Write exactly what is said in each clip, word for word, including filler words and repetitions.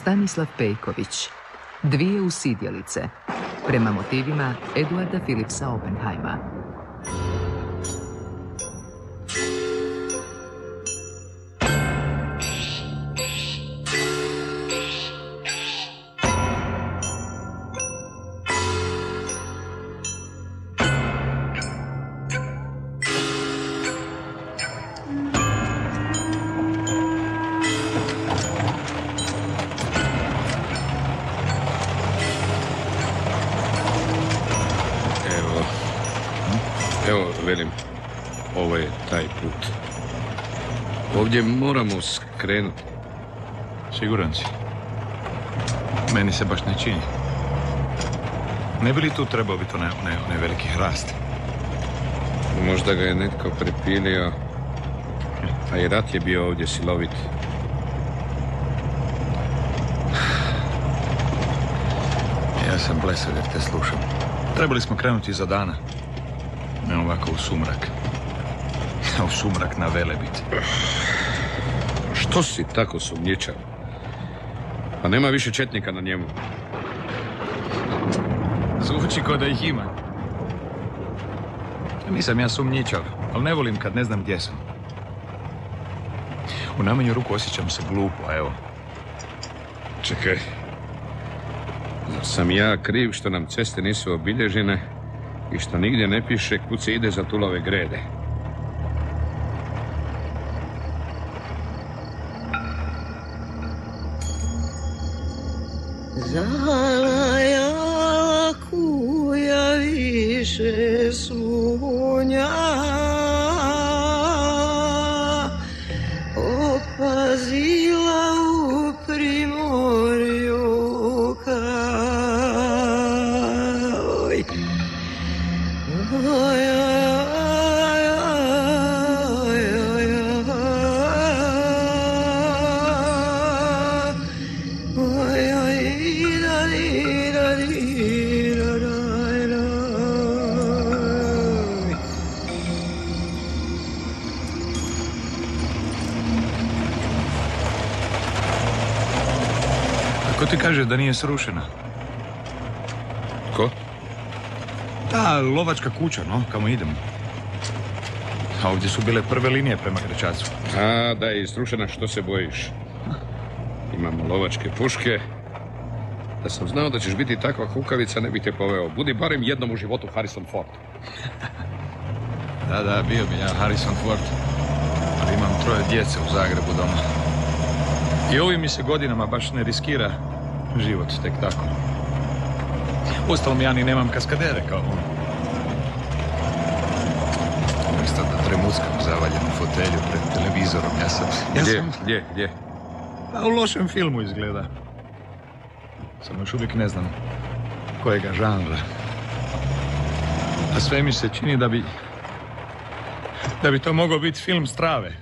Stanislav Pejković, Dvije usidjelice, prema motivima Eduarda Phillipsa Oppenheima. Ovdje moramo skrenuti. Siguran si? Meni se baš ne čini. Ne bi li tu trebao biti onaj, onaj, onaj veliki hrast? Možda ga je netko prepilio. A i rat je bio ovdje silovit. Ja sam blesav jer te slušam. Trebali smo krenuti za dana. Ne ovako u sumrak. U sumrak na Velebit. Što si tako sumnjičav? Pa nema više četnika na njemu. Zvuči kao da ih ima. Nisam ja sumnjičav, ali ne volim kad ne znam gdje sam. U najmanju ruku osjećam se glupo, evo. Čekaj. Zar sam ja kriv što nam ceste nisu obilježene i što nigdje ne piše kud se ide za Tulove grede? Zalajala kuja više sunja, opazila u primorju kaj. Ti kažeš da nije srušena? Ko? Ta lovačka kuća, no, kamo idemo. A ovdje su bile prve linije prema Gračacu. A, da je srušena, što se bojiš? Imamo lovačke puške. Da sam znao da ćeš biti takva kukavica, ne bih te poveo. Budi barem jednom u životu Harrison Ford. Da, da, bio bi ja Harrison Ford. Ali imam troje djece u Zagrebu doma. I ovi mi se godinama baš ne riskira život tek tako. Uostalom ja ni nemam kaskadere kao on. Umjesto da tremuckam zavaljenu fotelju pred televizorom, ja sam... Ja gdje, sam... gdje, gdje? Pa u lošem filmu izgleda. Samo još uvijek ne znam kojega žanra. A sve mi se čini da bi... da bi to mogao biti film strave.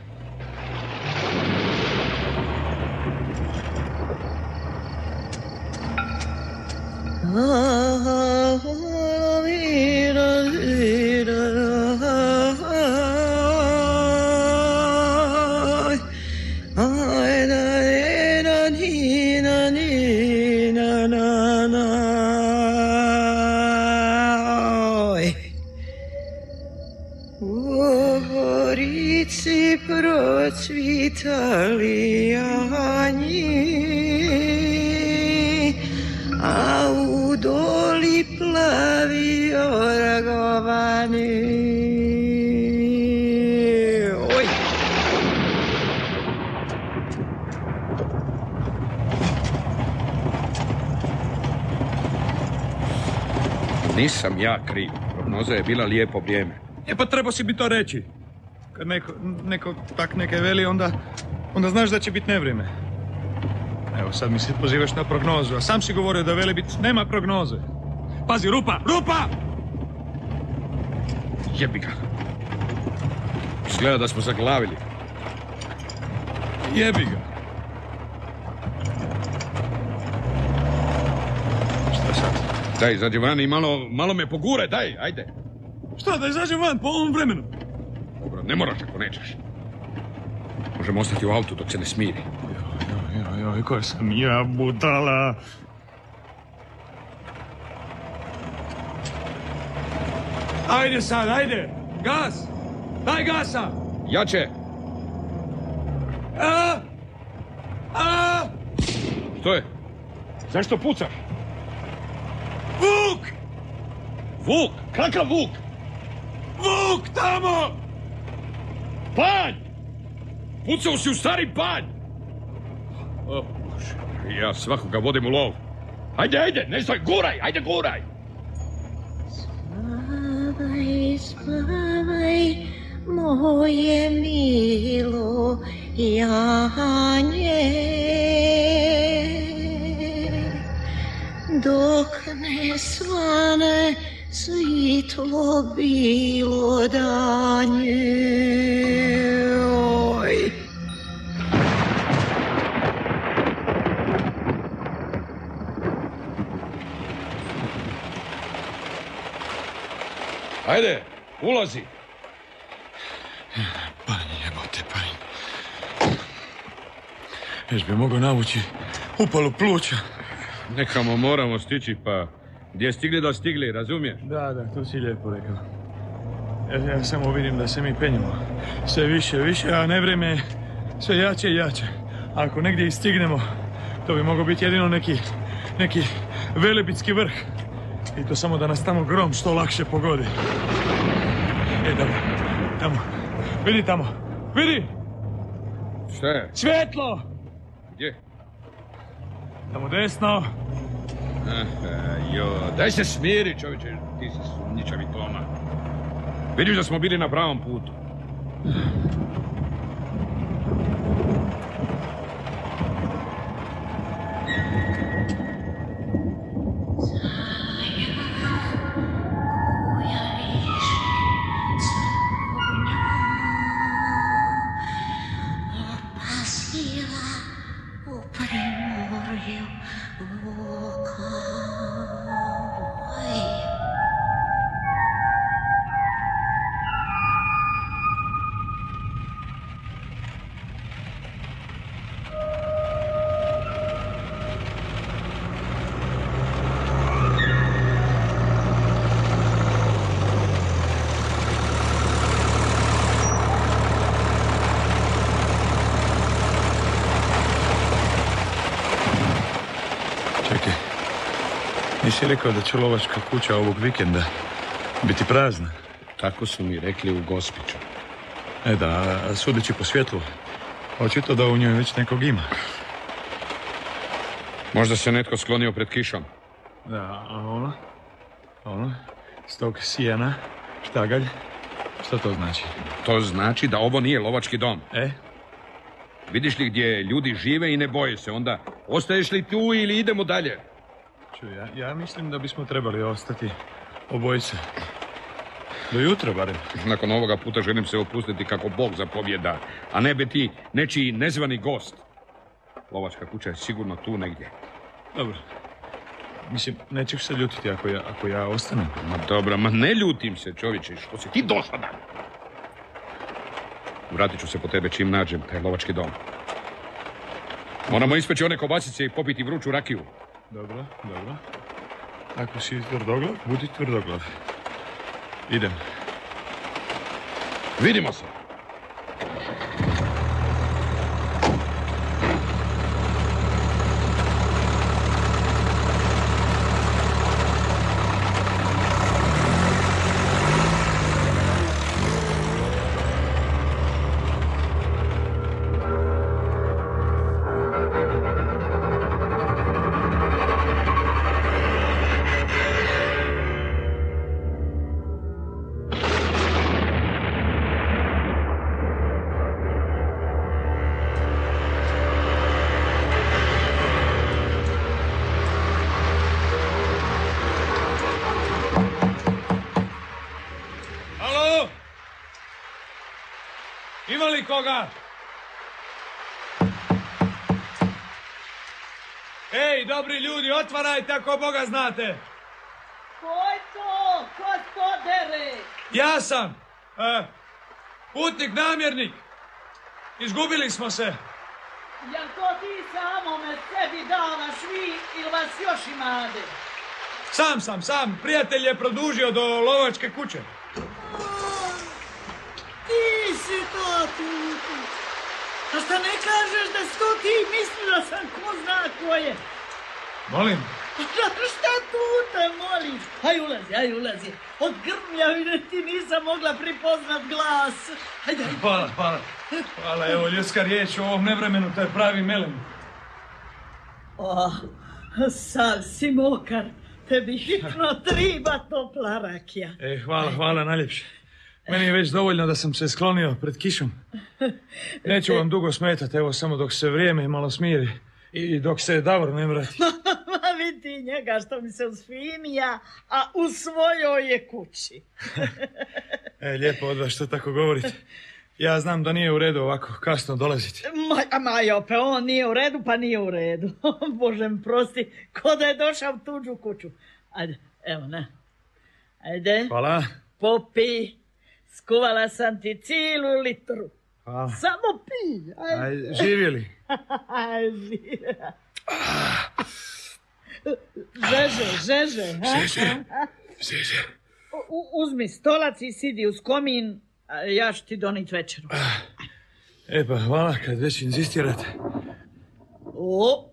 Nisam ja kriv. Prognoza je bila lijepo vrijeme. E pa trebao si bi to reći. Kad neko, neko tak neke veli, onda, onda znaš da će biti nevrijeme. Evo, sad mi se pozivaš na prognozu, a sam si govorio da Velebit nema prognoze. Pazi, rupa! Rupa! Jebi ga. Izgleda da smo zaglavili. Jebi ga. Šta sad? Daj, izađi van i malo, malo me poguraj, daj, ajde. Šta, da izađem van po ovom vremenu? Dobro, ne moraš ako nećeš. Možemo ostati u autu dok se ne smiri. Jo, jo, joj, joj, koja sam ja budala. Ajde sad, ajde! Gas! Daj gasa! Jače! A! A! Što je? Zašto pucaš? Vuk! Vuk? Kakav Vuk? Vuk tamo! Panj! Pucao si u stari panj! O, Bože, ja svakoga vodim u lov. Ajde, ajde, ne stoj, guraj, ajde, guraj! Spavaj, spavaj, moje milo janje, dok ne svane svitlo bilo danje. Oj. Ajde, ulazi. Panj, jebote, panj. Ješ bi mogao navući upalu pluća. Nekamo moramo stići, pa gdje stigli da stigli, razumiješ? Da, da, to si lijepo rekao. Ja, ja samo vidim da se mi penjamo. Sve više, više, a nevrijeme je sve jače i jače. Ako negdje i stignemo, to bi mogao biti jedino neki, neki velebitski vrh. I to samo da nas tamo grom što lakše pogodi. E, dobro, tamo, vidi tamo, vidi! Šta je? Svjetlo! Gdje? Tamo desno. Aha, jo, daj se smiri, čovječe, ti si sumničavi Toma. Vidiš da smo bili na pravom putu. Nisi rekao da će lovačka kuća ovog vikenda biti prazna? Tako su mi rekli u Gospiću. E da, sudeći po svjetlu, očito da u njoj već nekog ima. Možda se netko sklonio pred kišom. Da, a ono? Ono? Stok sijena, štagalj. Što to znači? To znači da ovo nije lovački dom. E? Vidiš li gdje ljudi žive i ne boje se, onda ostaješ li tu ili idemo dalje? Ja, ja mislim da bismo trebali ostati obojice. Do jutra barem. Nakon ovoga puta želim se opustiti kako Bog zapovjeda, a ne biti nečiji nezvani gost. Lovačka kuća je sigurno tu negdje. Dobro. Mislim, nećeš se ljutiti ako ja, ako ja ostanem. Ma dobro, ma ne ljutim se, čovječe, što si ti došao dan. Vratit ću se po tebe čim nađem taj lovački dom. Moramo ispeći one kobasice i popiti vruću rakiju. Dobro, dobro. Ako si tvrdoglav, budi tvrdoglav. Idem. Vidimo se. Koga? Ej, dobri ljudi, otvarajte ako Boga znate. Ko je to? Gospodere? Ja sam. E, putnik, namjernik. Izgubili smo se. Jel to ti samo me sebi dao na švi ili vas još imade? Sam sam, sam. Prijatelj je produžio do lovačke kuće. Ti si to, Tutu. A šta ne kažeš da si to ti mislila sam ko zna ko je? Molim. Šta Tute molim? Aj ulazi, aj ulazi. Od grmljavine ti nisam mogla pripoznat glas. Ajde, ajde. Hvala, hvala. Hvala, evo ljudska riječ u ovom nevremenu, to je pravi melem. O, sav si mokar. Tebi hitno triba topla rakija. E, hvala, hvala najljepše. Meni je već dovoljno da sam se sklonio pred kišom. Neću vam dugo smetati, evo samo dok se vrijeme malo smiri. I dok se Davor ne vrati. Ma vidi njega što mi se usfinija, a u svojoj je kući. E, lijepo od vas što tako govorite. Ja znam da nije u redu ovako kasno dolaziti. Ma, ma jope, on nije u redu pa nije u redu. Bože mi prosti, ko da je došao u tuđu kuću. Ajde, evo ne. Ajde. Hvala. Popi, skuvala sam ti cijelu litru. Hvala. Samo pi. Ajde. Ajde, živjeli. Žeže, žeže. Žeže, žeže. Uzmi stolac i sidi uz komin, ja ću ti donit večeru. E pa hvala kad već inzistirate. O,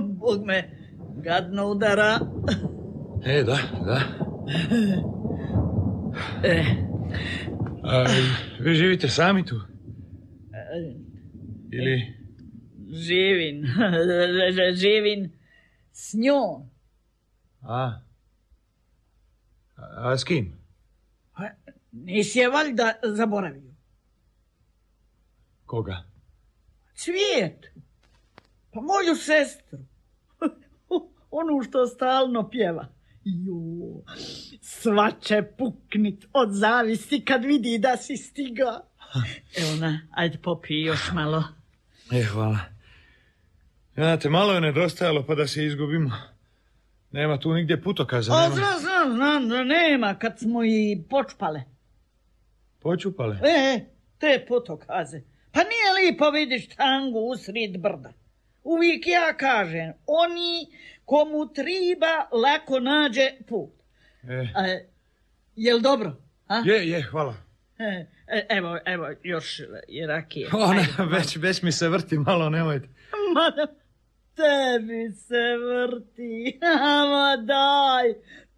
Bog me gadno udara. E, da, da. E. A, vi živite sami tu? Ili... Živim, živim s njom. A? A s kim? Nisi je valjda zaboravio. Koga? Cvijetu. Pa moju sestru. Onu što stalno pjeva. Jo, sva će puknit od zavisti kad vidi da si stiga. Evo na, ajde popij još malo. E, hvala. Znate, malo je nedostajalo pa da se izgubimo. Nema tu nigdje putokaza. O, znam, znam, znam da nema kad smo i počpale. Počupale? E, te putokaze. Pa nije lipo vidiš tangu usred brda. Uvijek ja kažem, oni komu triba lako nađe put. E. A, jel dobro? A? Je, je, hvala. E. Evo, evo, još je rakije. Ona, već, već mi se vrti malo, nemojte. Ma, tebi se vrti. Ma daj,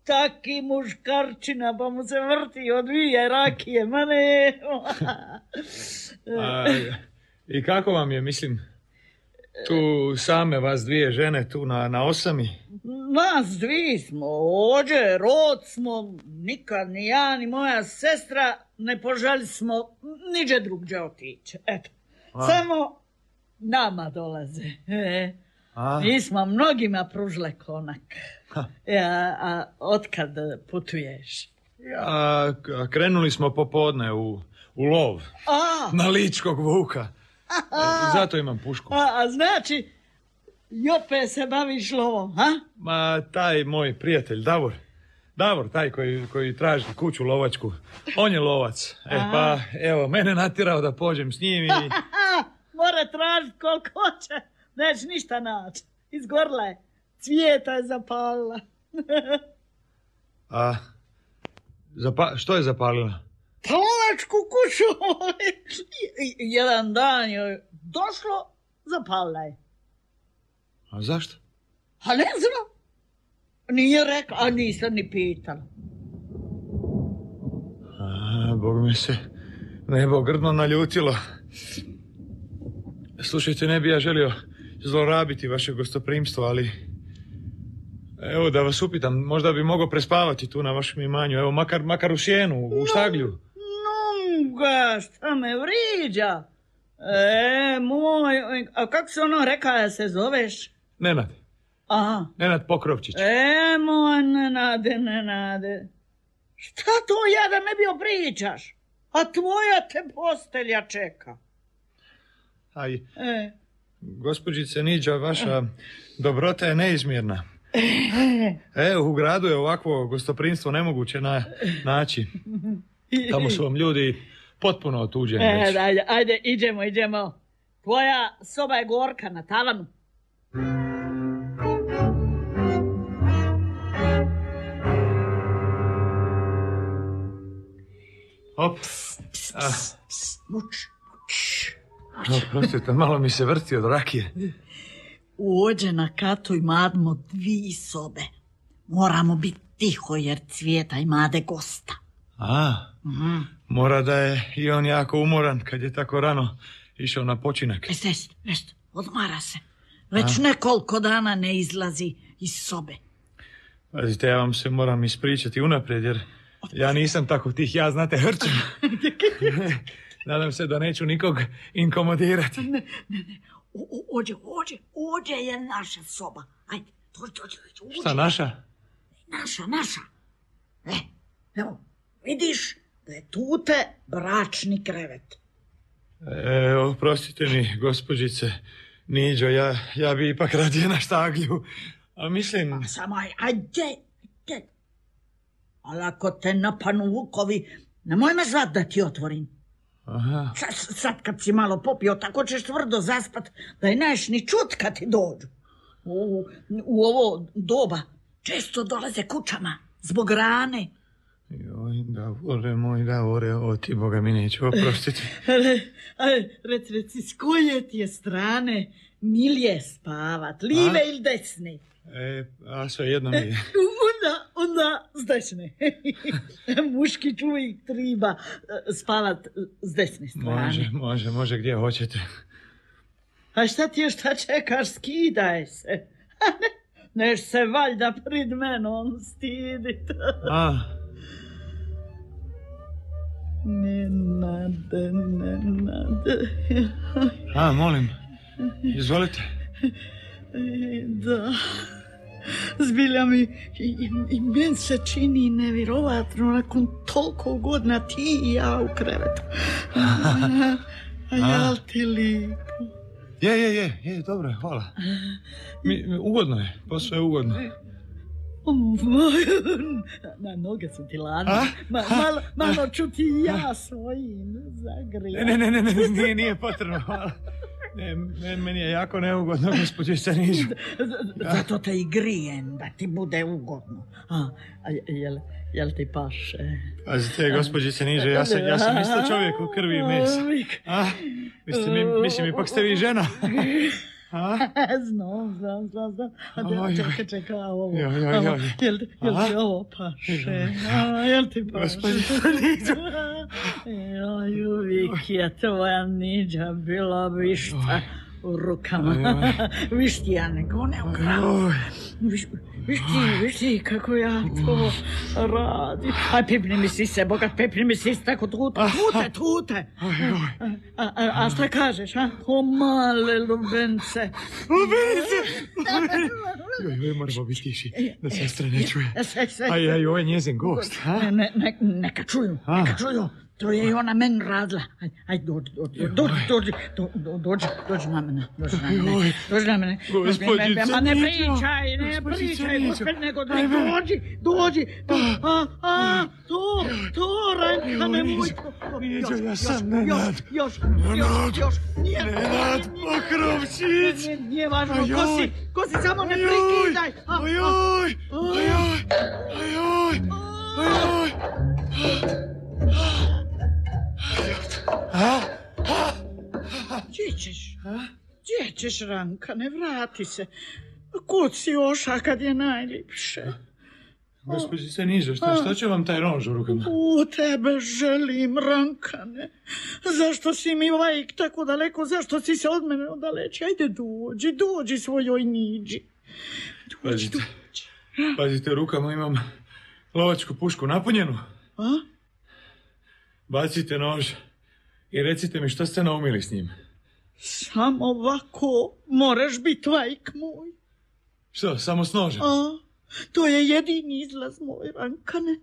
taki muškarčina, pa mu se vrti od dvije rakije, ma ne. A, i kako vam je, mislim, tu same vas dvije žene, tu na, na osami? Nas dvi smo, ođe, rod smo, nikad ni ja, ni moja sestra, ne poželi smo niđe drugdje otići. Eto, a. Samo nama dolaze. E, mi smo mnogima pružile konak. E, a, a otkad putuješ? A, krenuli smo popodne u, u lov, a. na ličkog vuka. E, zato imam pušku. A, a znači, Jope se baviš lovom, ha? Ma, taj moj prijatelj, Davor. Davor, taj koji, koji traži kuću lovačku. On je lovac. E, pa, evo, mene natirao da pođem s njim i... Mora tražiti koliko hoće. Neš ništa naći. Izgorla je. Cvijeta je zapalila. A, zapa... što je zapalila? Pa lovačku kuću. Jedan dan joj došlo, zapalila je. A zašto? A ne znam. Nije rekla, a nisam ni pitala. A, Bog mi se nebo grdno naljutilo. Slušajte, ne bi ja želio zlorabiti vaše gostoprimstvo, ali... Evo, da vas upitam, možda bi mogao prespavati tu na vašem imanju. Evo, makar, makar u sjenu, u no, štaglju. Nunga, šta me vriđa? E, moj... A kako se ono rekao da se zoveš? Nenad. Aha. Nenad Pokrovčić. E, moj Nenade, Nenade. Šta to ja da ne bio pričaš? A tvoja te postelja čeka. Aj, e. Gospođice Niđa, vaša e. dobrota je neizmjerna. E. e, u gradu je ovakvo gostoprimstvo nemoguće na, naći. Tamo su vam ljudi potpuno otuđeni. E, ajde, ajde, idemo, idemo. Tvoja soba je gorka na tavanu. Op. Muč, muč. Prostite, malo mi se vrti od rakije. Uđe na katu imadmo dvi sobe. Moramo biti tiho jer Cvijeta imade gosta. A, mm. mora da je i on jako umoran kad je tako rano išao na počinak. Jest, jest, jest, odmara se. Već A. nekoliko dana ne izlazi iz sobe. Pazite, ja vam se moram ispričati unaprijed jer ja nisam tako tih, ja znate hrčem. Nadam se da neću nikog inkomodirati. Ne, ne, ne, ođe, ođe, ođe je naša soba. Ajde, dođe, dođe, dođe. Šta naša? Naša, naša. E, evo, vidiš da je tute bračni krevet. E, oprostite mi, gospođice Niđo, ja, ja bi ipak radije na štaglju. A mislim... Pa samo, aj, ajde, ajde. Ali ako te napanu vukovi, nemoj me zvat da ti otvorim. Aha. Sad, sad kad si malo popio, tako ćeš tvrdo zaspat da je neš ni čut kad ti dođu. U, u ovo doba često dolaze kućama zbog rane. Joj, Davore, moj Davore, o ti Boga mi neću oprostiti. Rec, reci, s koje ti je strane milje spavat, live ili desne? E, a sve jedno mi je. Onda, onda s desne. Muški čovjek treba spavat s desne strane. Može, može, može gdje hoćete. A šta ti još šta čekaš, skidaj se. Neš se valjda pred menom stidit. A... Nenade, Nenade. A, molim, izvolite. Da, zbilja mi, i, i men se čini nevjerovatno nakon toliko godina ti i ja u krevetu. A, a jel ti lipo? Je, je, je, je, dobro je, hvala. Mi, ugodno je, posve je ugodno. Na noge su ti lani. Ma, malo malo ću ti ja svojim zagrijati. Ne, ne, ne, ne, nije, nije potrebno. Ne, meni je jako neugodno, gospođica Nižu. Zato te i grijem, da ti bude ugodno. A, a jel, jel ti paše? Pazite, gospođica Nižu, ja, ja sam isto čovjek u krvi i mesa. A, mislim, mi, mislim, ipak ste vi žena. A? Znam, znam, znam, znam. Čekaj, čekaj, ovo. Joj, joj, joj. Jel, jel ti ovo paše? A, jel ti paše? Gospodina Niđa. Joj, uvijek je tvoja Niđa bila višta u rukama. Vištija nego ne ukrava. Višti, višti kako ja to radim. Aj, pipni mi sise, bogat, pipni mi sise, tako tute, tute, tute. A šta kažeš, a? O male lubence. Lubenice! Joj, joj, moramo biti tiši, da sestra ne čuje. Aj, aj, ovo je njezin gost, a? Neka čuju, neka čuju. To je i ona men radila. Aj, dođi, dođi, dođi, dođi na mene, dođi na mene, dođi na mene. Gospodice, ma ne pričaj, ne pričaj, gospod, nego dođi, dođi, a, a, to, to, Ranka, nemoj. Niđo, ja sam Nenad. Još, još, još, nije važno. Nenad Pokrovčić. Nije važno, ko si, ko si, samo ne prikidaj. Ajoj, ajoj, ajoj, ajoj, ajoj. Gdje ćeš? Gdje ćeš, Ranka? Ne vrati se. Kud si oša kad je najljepše? Gospođice Nižo, šta, šta će vam taj nož u rukama? U tebe želim, Rankane. Zašto si mi vajk tako daleko? Zašto si se od mene odaleći? Ajde, dođi, dođi svojoj Niđi. Dođi, pazite, dođi. Pazite, u rukama imam lovačku pušku napunjenu. A? Bacite nož i recite mi što ste naumili s njim. Samo ovako moraš biti, vajk moj. Što, samo s nožem? A, to je jedini izlaz moj, Rankane.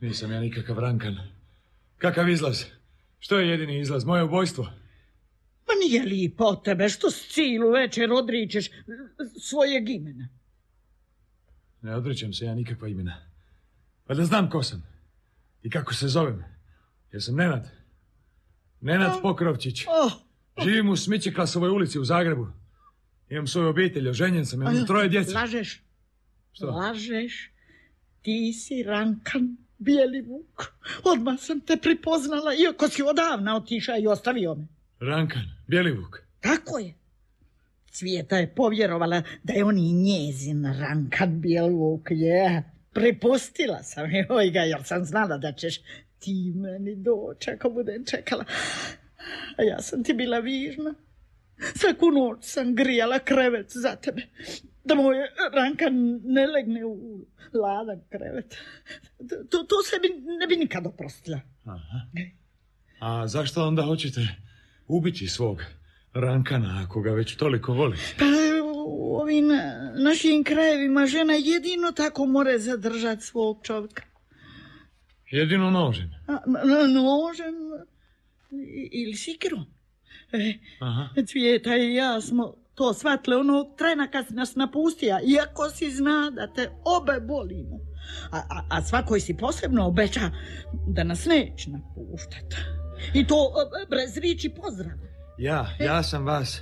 Nisam ja nikakav Rankan. Kakav izlaz? Što je jedini izlaz? Moje ubojstvo? Pa nije lijepo od tebe što s cilu večer odričeš svojeg imena. Ne odričem se ja nikakva imena. Pa da znam ko sam i kako se zovem. Ja sam Nenad. Nenad Pokrovčić. Živim u Smičeklasovoj ulici u Zagrebu. Imam svoju obitelj, oženjen sam, imam troje djece. Lažeš. Što? Lažeš. Ti si Rankan, bijeli vuk. Odmah sam te pripoznala, iako si odavna otišao i ostavio me. Rankan, bijeli vuk. Tako je. Cvijeta je povjerovala da je on i njezin Rankan, bijeli vuk. Yeah. Prepustila sam joj ga, jer sam znala da ćeš ti meni doći ako budem čekala. A ja sam ti bila vižna. Svaku noć sam grijala krevet za tebe. Da moj Ranka ne legne u ladan krevet. To, to se bi, ne bi nikad oprostila. Aha. A zašto onda hoćete ubići svog Rankana ako ga već toliko volite? Pa u ovim našim krajevima žena jedino tako more zadržati svog čovjeka. Jedino nožem? A, nožem ili sikirom. E, Cvijeta i ja smo to shvatile onog trena kad si nas napustija, iako si zna da te obe volimo. A, a, a svakoj si posebno obeća da nas neće napuštati. I to brez riči pozdrav. Ja, ja sam vas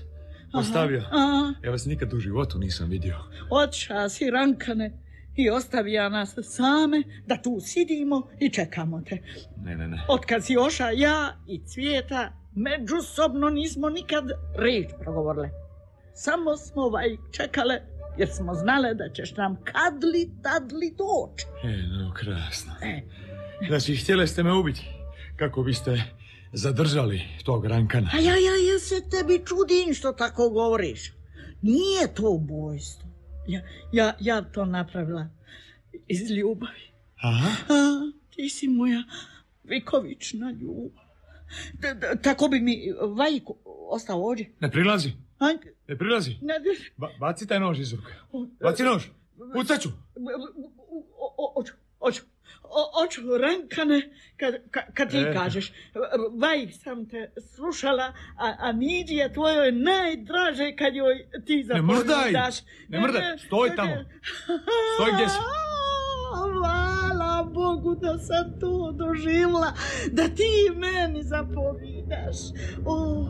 ostavio. Aha, aha. Ja vas nikad u životu nisam vidio. Otišao si, Rankane, i ostavio nas same da tu sidimo i čekamo te. Ne, ne, ne. Otkad si oša, ja i Cvijeta međusobno nismo nikad riječ progovorile. Samo smo ovaj čekale jer smo znale da ćeš nam kadli tadli doći. E, no, krasno. E. Znači, htjele ste me ubiti kako biste zadržali tog Rankana. A ja, ja, ja se tebi čudim što tako govoriš. Nije to ubojstvo. Ja, ja, ja to napravila iz ljubavi. Aha. A, ti si moja vikovična ljubav. Da, da, tako bi mi Vajko ostao ovdje. Ne prilazi. Aj? Ne prilazi. Ne, ne. Ba, baci taj nož iz ruke. Baci nož. Pucaću. Oću, oću. Oću, Rankane, kad, kad ti e. kažeš. Vajk sam te slušala, a, a Nidija tvojoj najdraže kad joj ti zapođu daš. Ne mrdaj. Ne, stoj ne, tamo. Stoj gdje si. Hvala Bogu da sam to doživla, da ti meni zapovidaš. Oh.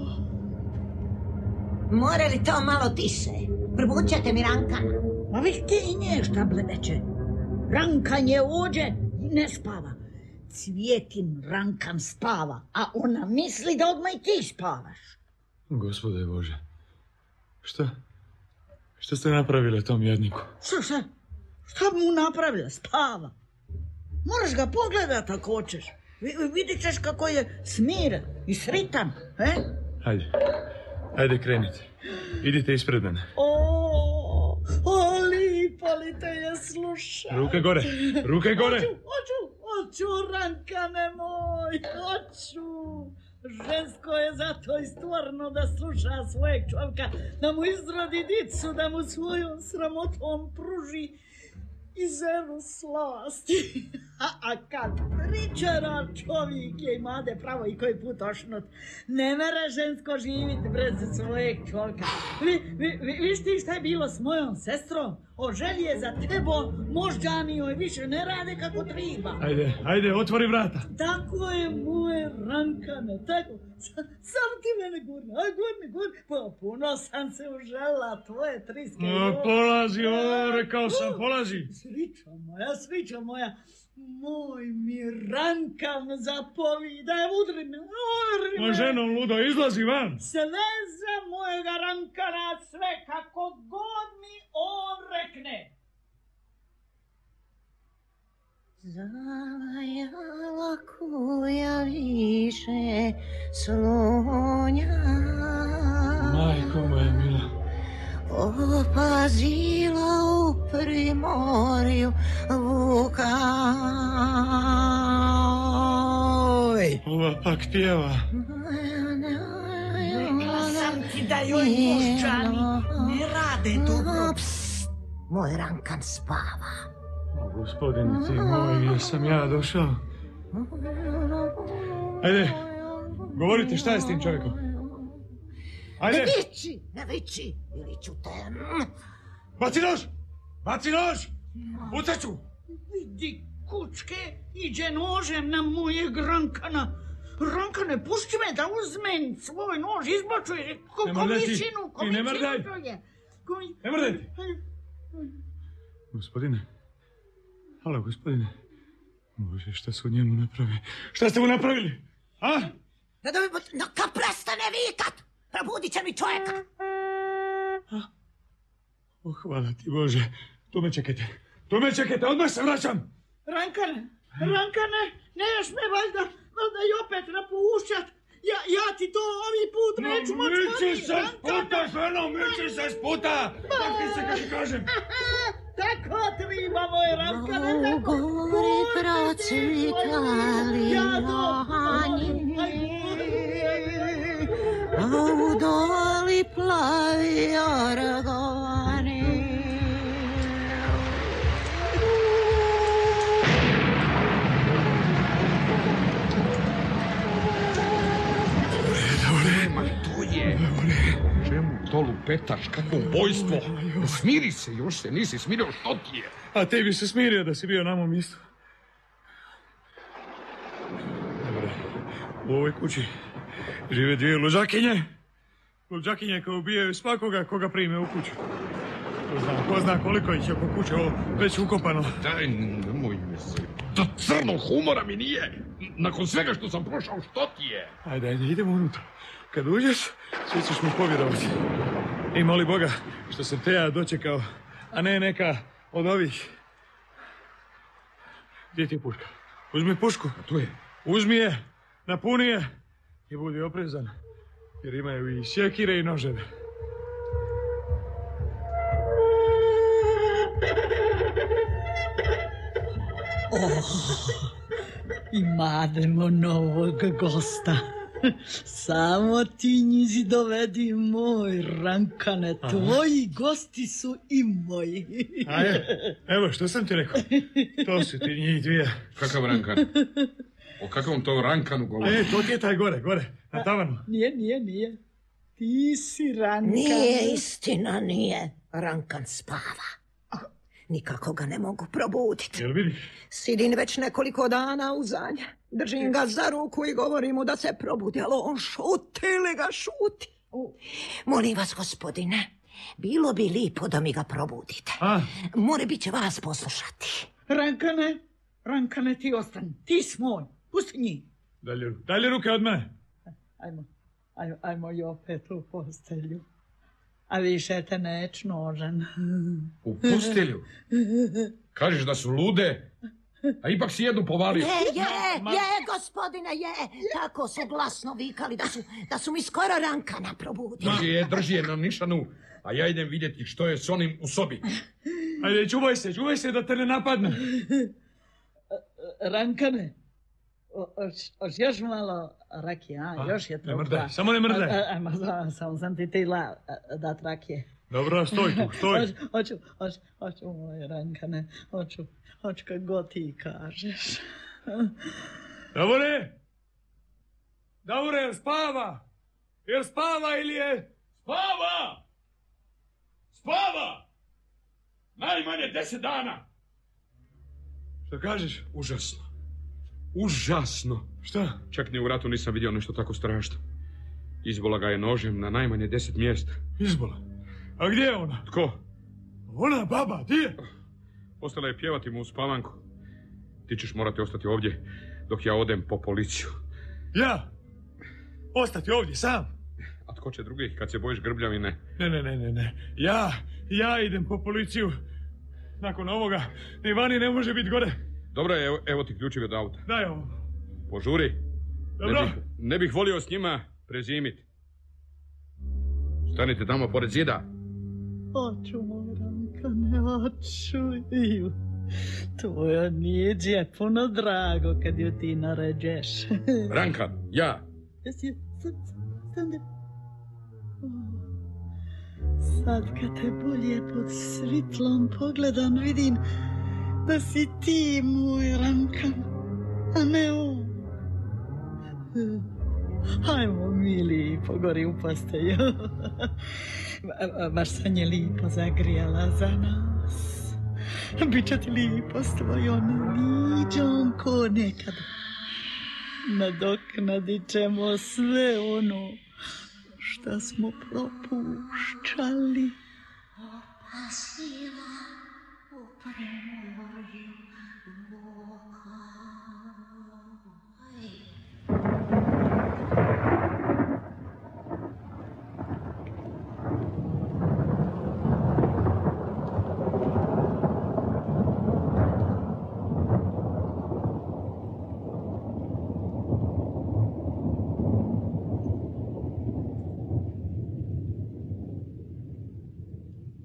More li to malo tiše? Prebućate mi Rankana. Pa viš ti nje šta blebeće. Rankan je ođe, ne spava. Cvijetin Rankan spava, a ona misli da odmah i ti spavaš. Gospode Bože, šta? Šta ste napravili tom jedniku? Šta, šta? Šta mu napravila? Spava. Moraš ga pogledat ako hoćeš. Vidit ćeš kako je smiran i sritan. Eh? Hajde, hajde krenite. Idite ispred mene. O, o, lipo li te je slušati. Ruke gore, ruke gore. Oću, oću, oću, Rankane moj, oću. Žensko je zato i stvarno da sluša svojeg čovjeka, da mu izrodi dicu, da mu svojom sramotom pruži izeru slasti. A, a kad pričara čovjek je imade pravo i koji put ošnut, ne mere žensko živiti brez svojeg čovjeka. Vi, vi, vi, viš ti šta je bilo s mojom sestrom? Oželj je za tebo, moždani joj više ne rade kako treba. Ajde, ajde, otvori vrata. Tako je moje Rankane, tako. Sam ti mene gurni, aj gurni, gurni. Pa puno sam se užela, tvoje triske. O, polazi, o, rekao sam, polazi. Sviča moja, sviča moja. Moj mi Rankan zapovida, udri me, udri me. Ma ženo ludo, izlazi van. Sleze mojega Rankana sve kako god mi on rekne. Zavajala kuja više slonja. Majko moja mila. Opazila u primorju vuka. Ova pak pjeva. Rekla sam ti da joj muščani ne rade dobro. Psst, moj Rankan spava. O, gospodine ti moj, gdje sam ja došao? Ajde, govorite šta je s tim čovjekom? Ajde. Ne viči, ne viči, ili ću te... Baci nož, baci nož, pucaću. Vidi kučke, iđe nožem na mojeg Rankana. Rankane, pusti me da uzmem svoj nož, izbačuj komisinu, komisinu to je. Ne mrdaj ti! Gospodine, alo gospodine, Bože, šta su njemu napravili? Šta ste mu napravili? A? No kad prestane vikat, probudit će mi čovjeka! O, hvala ti Bože, tu me čekajte, tu me čekajte, odmah se vraćam! Rankane, Rankane, ne ješ me valjda, valjda i opet napušćat! Ja ti to ovi put neću moći voditi! Miči se s puta, ženo, miči se s puta! Tak ti se kad ti kažem! Tako treba, moje Rankane, tako! Gori procvitali lohanji, a u doli plavi orgovani. To lupetaš, kako ubojstvo! Smiri se, još se nisi smirio, što ti je? A tebi se smirio da si bio na mom mjestu. Dobre, u ovoj kući žive dvije luđakinje. Luđakinje koje ubijaju svakoga koga prime u kuću. Ko zna, ko zna koliko ih je po kuće ovo već ukopano. Daj, nemoj me se. Da crnog humora mi nije! Nakon svega što sam prošao, što ti je? Ajde, ajde, idemo unutra. Kad uđeš, svi ćeš mu povjerovati. I moli Boga što sam te ja dočekao, a ne neka od ovih. Gdje ti je puška? Uzmi pušku. A tu je. Uzmi je, napuni je i budi oprezan. Jer imaju i sjekire i noževe. Imademo novog gosta. Samo ti njizi dovedi moj, Rankane, tvoji gosti su i moji. Ajde, evo što sam ti rekao, to su ti njih dvije. Kakav Rankan? O kakvom to Rankanu govorim? E, to ti je taj gore, gore, na tavanu. Nije, nije, nije, ti si Rankan. Nije istina, nije, Rankan spava. Nikako ga ne mogu probuditi. Jel vidiš? Sidim već nekoliko dana u zanje. Držim ga za ruku i govorim mu da se probudi, ali on šuti ili ga šuti. Molim vas, gospodine, bilo bi lipo da mi ga probudite. More bit će vas poslušati. Rankane, Rankane, ti ostani. Ti smo on. Pusti njih. Dalje ruke od mene. Ajmo, ajmo i opet u postelju. A više te neć nožen. U pustilju? Kažeš da su lude, a ipak si jednu povalio. Je, je, je, gospodine, je. Tako su glasno vikali da su mi skoro Rankana probudili. Drži je, drži je na nišanu, a ja idem vidjeti što je s onim u sobi. Ajde, čuvaj se, čuvaj se da te ne napadne. Rankane, oš još malo rakija, još je trupla. Ne mrdaj, samo ne mrdaj. Samo sam ti tila dat rakije. Dobro, stoj tu, stoj. Hoću, hoću, hoću moje Rankane, hoću, hoću kako ti kažeš. Davore! Davore, jer spava? Jer spava ili je... Spava! Spava! Najmanje deset dana! Što kažeš? Užasno. Užasno. Šta? Čak ni u ratu nisam vidio nešto tako strašno. Izbola ga je nožem na najmanje deset mjesta. Izbola? A gdje je ona? Tko? Ona baba, gdje je? Ostala je pjevati mu u spavanku. Ti ćeš morati ostati ovdje dok ja odem po policiju. Ja? Ostati ovdje sam? A tko će drugih kad se bojiš grbljavine? Ne, ne, ne, ne, ne. Ja, ja idem po policiju. Nakon ovoga ni vani ne može biti gore. Dobro je, evo ti ključevi od auta. Daj ovo. Požuri. Dobro. Ne bih volio s njima prezimiti. Stanite tamo pored zida. Oču, moj Rankane, očuju. Tvoja niđe je puno drago kad ju ti naređeš. Rankan, ja. Jesi, sad, sad ne... Sad kad te bolje pod svitlom pogledam, vidim... da si ti, moj Rankan, a ne on. Hajmo, mili, pogori u postelju. Baš sam je lipo zagrijala za nas. Biće ti lipo s tvojom niđom ko nekada. nadoknadit ćemo sve ono što smo propuštali. Opa sila u premorju voka.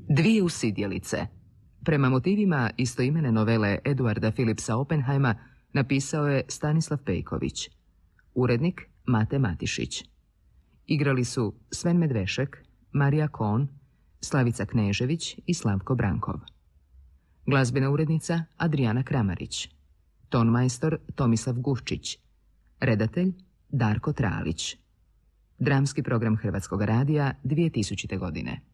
Dvije usidjelice. Prema motivima istoimene novele Eduarda Phillipsa Oppenheima napisao je Stanislav Pejković. Urednik Mate Matišić. Igrali su Sven Medvešek, Marija Kon, Slavica Knežević i Slavko Brankov. Glazbena urednica Adriana Kramarić. Tonmajstor Tomislav Guščić. Redatelj Darko Tralić. Dramski program Hrvatskog radija dvije tisućite godine.